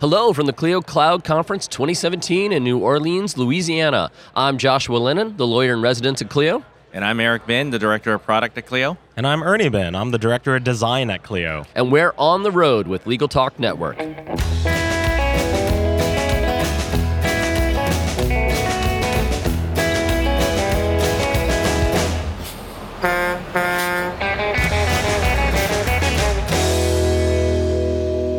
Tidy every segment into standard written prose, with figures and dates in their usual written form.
Hello from the Clio Cloud Conference 2017 in New Orleans, Louisiana. I'm Joshua Lennon, the lawyer in residence at Clio. And I'm Eric Benn, the Director of Product at Clio. And I'm Ernie Benn. I'm the Director of Design at Clio. And we're on the road with Legal Talk Network.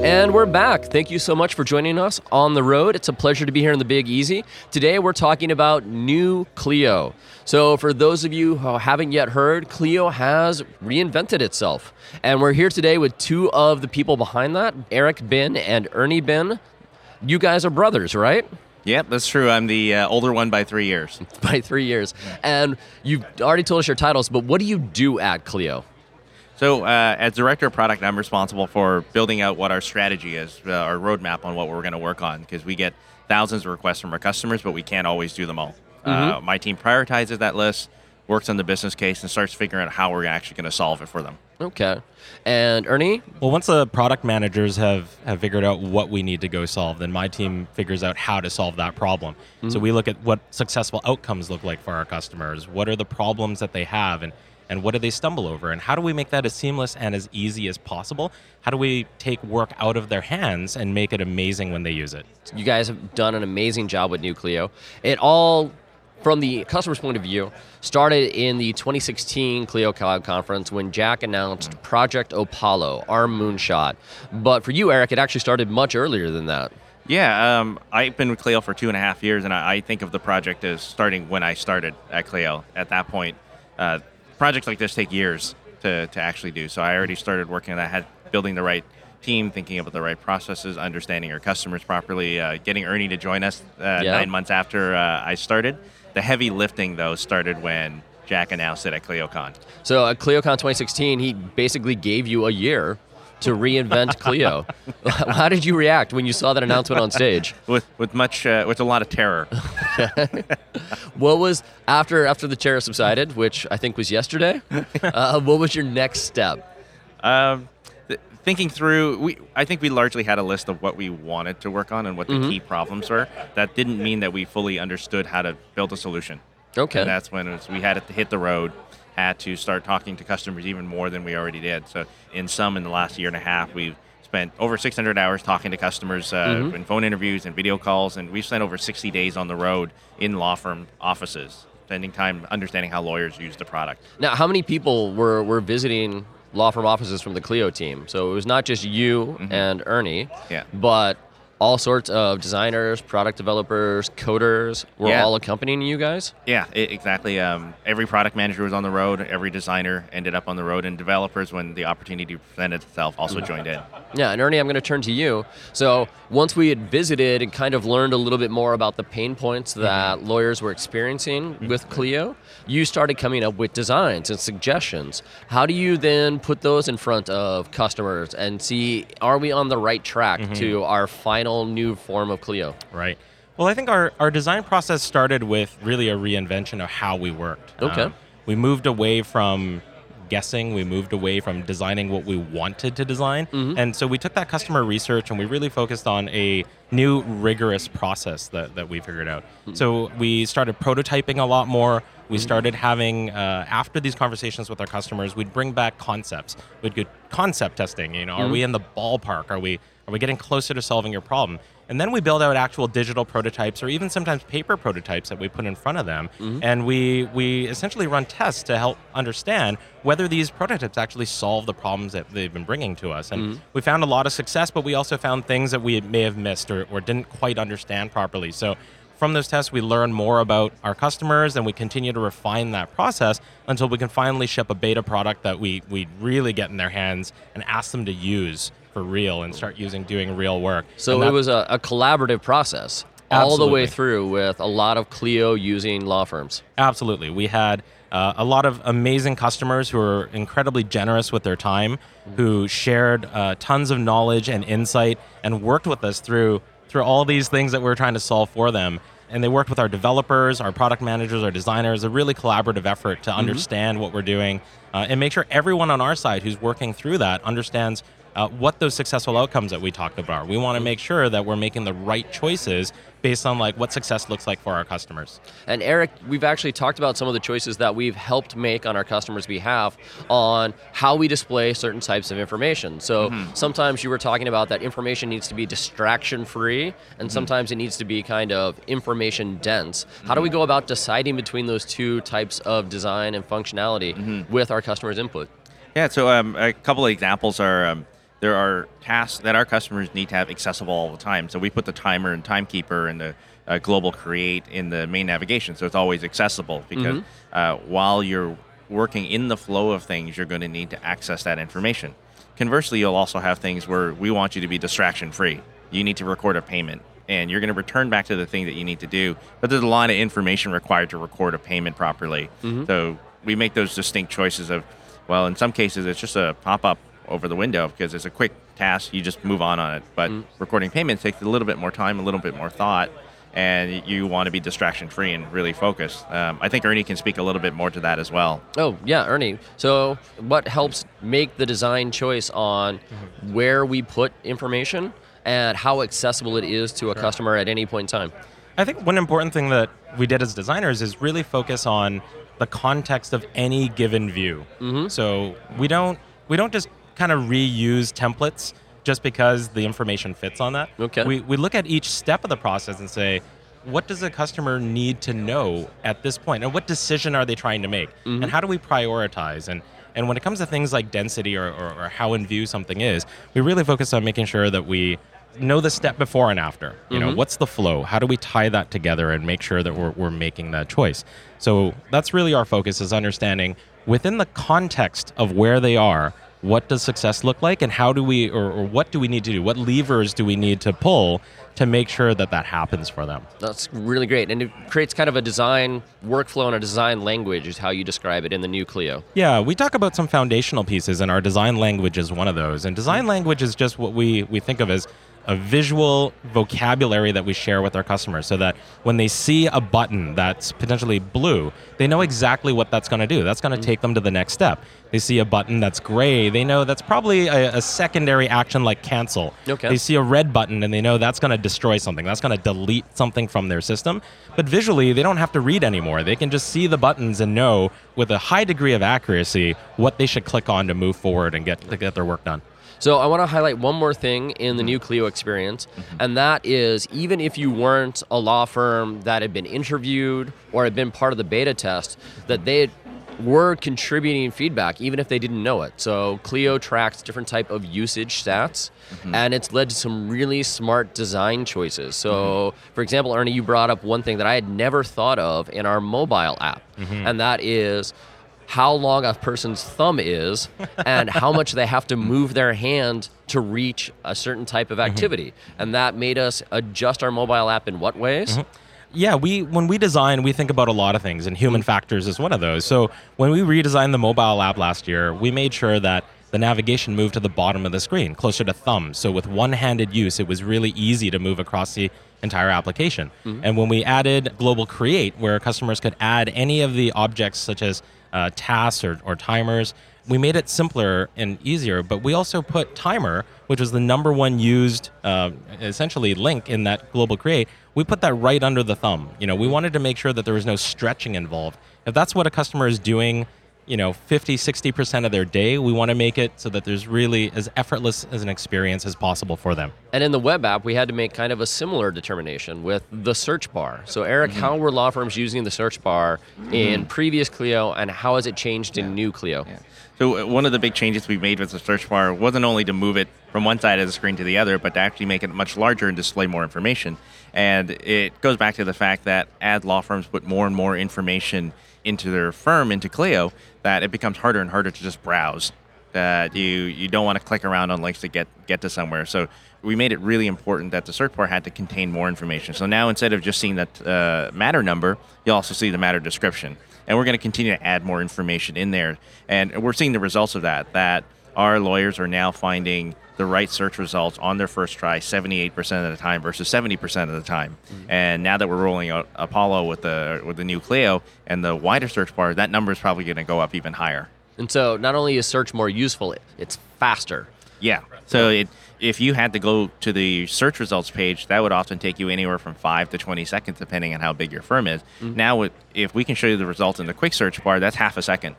And we're back. Thank you so much for joining us on the road. It's a pleasure to be here in the Big Easy. Today we're talking about Nucleo. So for those of you who haven't yet heard, Clio has reinvented itself. And we're here today with two of the people behind that, Eric Benn and Ernie Benn. You guys are brothers, right? Yep, that's true. I'm the older one by 3 years. By 3 years. And you've already told us your titles, but what do you do at Clio? So as Director of Product, I'm responsible for building out what our strategy is, our roadmap on what we're going to work on, because we get thousands of requests from our customers, but we can't always do them all. My team prioritizes that list, works on the business case, and starts figuring out how we're actually going to solve it for them. Okay. And Ernie? Well, once the product managers have figured out what we need to go solve, then my team figures out how to solve that problem. Mm-hmm. So we look at what successful outcomes look like for our customers, what are the problems that they have, and what do they stumble over? And how do we make that as seamless and as easy as possible? How do we take work out of their hands and make it amazing when they use it? You guys have done an amazing job with Nucleo. It all, from the customer's point of view, started in the 2016 Clio Cloud Conference when Jack announced Project Apollo, our moonshot. But for you, Eric, it actually started much earlier than that. Yeah, I've been with Clio for 2.5 years, and I think of the project as starting when I started at Clio at that point. Projects like this take years to actually do. So I already started working on that, building the right team, thinking about the right processes, understanding our customers properly, getting Ernie to join us 9 months after I started. The heavy lifting, though, started when Jack announced it at ClioCon. So at ClioCon 2016, he basically gave you a year to reinvent Clio. How did you react when you saw that announcement on stage? With a lot of terror. What was, after the terror subsided, which I think was yesterday, what was your next step? Thinking through, I think we largely had a list of what we wanted to work on and what the key problems were. That didn't mean that we fully understood how to build a solution. Okay. And that's when we had to hit the road. Had to start talking to customers even more than we already did. So in the last 1.5 years, we've spent over 600 hours talking to customers in phone interviews and video calls, and we've spent over 60 days on the road in law firm offices, spending time understanding how lawyers use the product. Now, how many people were visiting law firm offices from the Clio team? So it was not just you and Ernie, but all sorts of designers, product developers, coders were all accompanying you guys? Yeah, exactly. Every product manager was on the road. Every designer ended up on the road. And developers, when the opportunity presented itself, also joined in. Yeah, and Ernie, I'm going to turn to you. So once we had visited and kind of learned a little bit more about the pain points that lawyers were experiencing with Clio, you started coming up with designs and suggestions. How do you then put those in front of customers and see, are we on the right track to our final new form of Clio? Right. Well, I think our design process started with really a reinvention of how we worked. Okay. We moved away from guessing. We moved away from designing what we wanted to design. And so we took that customer research and we really focused on a new rigorous process that we figured out. So we started prototyping a lot more. We started having, after these conversations with our customers, we'd bring back concepts. We'd do concept testing. You know, are we in the ballpark? Are we getting closer to solving your problem? And then we build out actual digital prototypes or even sometimes paper prototypes that we put in front of them. And we essentially run tests to help understand whether these prototypes actually solve the problems that they've been bringing to us. And we found a lot of success, but we also found things that we may have missed or didn't quite understand properly. So from those tests, we learn more about our customers and we continue to refine that process until we can finally ship a beta product that we really get in their hands and ask them to use for real and start doing real work. So it was a collaborative process all the way through with a lot of Clio using law firms. Absolutely. We had a lot of amazing customers who were incredibly generous with their time, who shared tons of knowledge and insight and worked with us through all these things that we were trying to solve for them. And they worked with our developers, our product managers, our designers, a really collaborative effort to understand what we're doing and make sure everyone on our side who's working through that understands what those successful outcomes that we talked about are. We want to make sure that we're making the right choices based on like what success looks like for our customers. And Eric, we've actually talked about some of the choices that we've helped make on our customers' behalf on how we display certain types of information. So sometimes you were talking about that information needs to be distraction-free, and sometimes it needs to be kind of information-dense. How do we go about deciding between those two types of design and functionality with our customers' input? Yeah, so a couple of examples are, there are tasks that our customers need to have accessible all the time. So we put the timer and timekeeper and the global create in the main navigation, so it's always accessible because while you're working in the flow of things, you're going to need to access that information. Conversely, you'll also have things where we want you to be distraction-free. You need to record a payment, and you're going to return back to the thing that you need to do, but there's a lot of information required to record a payment properly. So we make those distinct choices of, well, in some cases, it's just a pop-up over the window because it's a quick task, you just move on it. But recording payments takes a little bit more time, a little bit more thought, and you want to be distraction-free and really focused. I think Ernie can speak a little bit more to that as well. Oh, yeah, Ernie. So what helps make the design choice on where we put information and how accessible it is to a customer at any point in time? I think one important thing that we did as designers is really focus on the context of any given view. So we don't just kind of reuse templates just because the information fits on that. We look at each step of the process and say, what does a customer need to know at this point? And what decision are they trying to make? And how do we prioritize? And when it comes to things like density or how in view something is, we really focus on making sure that we know the step before and after. You know, what's the flow? How do we tie that together and make sure that we're making that choice? So that's really our focus, is understanding within the context of where they are, what does success look like, and how do we, or what do we need to do? What levers do we need to pull to make sure that that happens for them? That's really great. And it creates kind of a design workflow and a design language is how you describe it in the Nucleo. Yeah, we talk about some foundational pieces, and our design language is one of those. And design language is just what we think of as a visual vocabulary that we share with our customers so that when they see a button that's potentially blue, they know exactly what that's going to do. That's going to take them to the next step. They see a button that's gray, they know that's probably a secondary action like cancel. They see a red button and they know that's going to destroy something. That's going to delete something from their system. But visually, they don't have to read anymore. They can just see the buttons and know with a high degree of accuracy what they should click on to move forward and get their work done. So I want to highlight one more thing in the Nucleo experience, and that is even if you weren't a law firm that had been interviewed or had been part of the beta test, that they were contributing feedback even if they didn't know it. So Clio tracks different type of usage stats, and it's led to some really smart design choices. So for example, Ernie, you brought up one thing that I had never thought of in our mobile app, and that is how long a person's thumb is and how much they have to move their hand to reach a certain type of activity. And that made us adjust our mobile app in what ways? Yeah, when we design, we think about a lot of things, and human factors is one of those. So when we redesigned the mobile app last year, we made sure that the navigation moved to the bottom of the screen, closer to thumb. So with one-handed use, it was really easy to move across the entire application. And when we added Global Create, where customers could add any of the objects such as tasks or timers, we made it simpler and easier, but we also put timer, which was the number one used essentially link in that Global Create, we put that right under the thumb. You know, we wanted to make sure that there was no stretching involved. If that's what a customer is doing, you know, 50, 60% of their day, we want to make it so that there's really as effortless as an experience as possible for them. And in the web app, we had to make kind of a similar determination with the search bar. So Eric, how were law firms using the search bar in previous Clio, and how has it changed in new Clio? So one of the big changes we made with the search bar wasn't only to move it from one side of the screen to the other, but to actually make it much larger and display more information. And it goes back to the fact that as law firms put more and more information into their firm, into Clio, that it becomes harder and harder to just browse. That you don't want to click around on links to get to somewhere. So we made it really important that the search bar had to contain more information. So now instead of just seeing that matter number, you'll also see the matter description. And we're going to continue to add more information in there. And we're seeing the results of that, that our lawyers are now finding the right search results on their first try 78% of the time versus 70% of the time. And now that we're rolling out Apollo with the Nucleo and the wider search bar, that number is probably going to go up even higher. And so not only is search more useful, it's faster. Yeah. So if you had to go to the search results page, that would often take you anywhere from 5 to 20 seconds, depending on how big your firm is. Mm-hmm. Now, if we can show you the results in the quick search bar, that's half a second.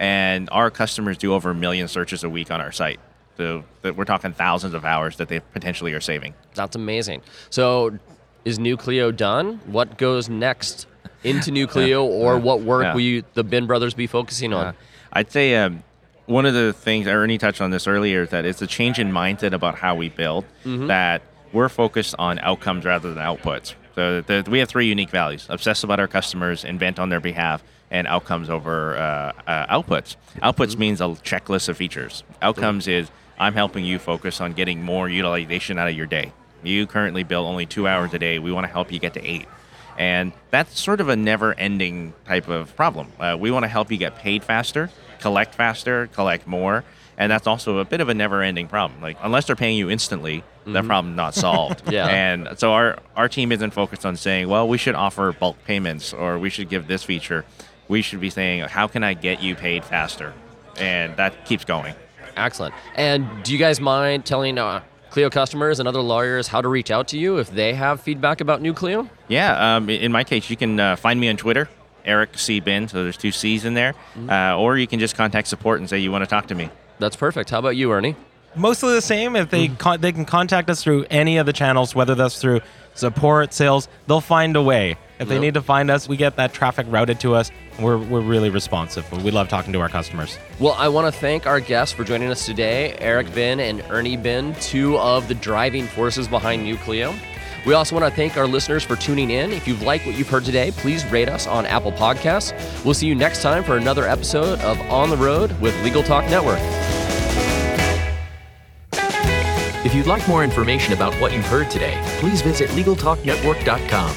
And our customers do over 1 million searches a week on our site. So we're talking thousands of hours that they potentially are saving. That's amazing. So is Nucleo done? What goes next into Nucleo, or what work will the Bin brothers be focusing on? I'd say one of the things, Ernie touched on this earlier, is that it's a change in mindset about how we build, mm-hmm. that we're focused on outcomes rather than outputs. So we have three unique values: obsess about our customers, invent on their behalf, and outcomes over outputs. Outputs mm-hmm. means a checklist of features. Outcomes is I'm helping you focus on getting more utilization out of your day. You currently bill only 2 hours a day. We want to help you get to 8. And that's sort of a never-ending type of problem. We want to help you get paid faster, collect more. And that's also a bit of a never-ending problem. Like, unless they're paying you instantly, mm-hmm. that problem's not solved. And so our team isn't focused on saying, well, we should offer bulk payments or we should give this feature. We should be saying, how can I get you paid faster? And that keeps going. Excellent. And do you guys mind telling Clio customers and other lawyers how to reach out to you if they have feedback about Nucleo? Yeah, in my case, you can find me on Twitter, Eric C. Bin, so there's 2 C's in there, mm-hmm. Or you can just contact support and say you want to talk to me. That's perfect. How about you, Ernie? Mostly the same. If they can contact us through any of the channels, whether that's through support, sales, they'll find a way. If they need to find us, we get that traffic routed to us. We're really responsive. We love talking to our customers. Well, I want to thank our guests for joining us today, Eric Bin and Ernie Bin, two of the driving forces behind Nucleo. We also want to thank our listeners for tuning in. If you've liked what you've heard today, please rate us on Apple Podcasts. We'll see you next time for another episode of On the Road with Legal Talk Network. If you'd like more information about what you've heard today, please visit LegalTalkNetwork.com.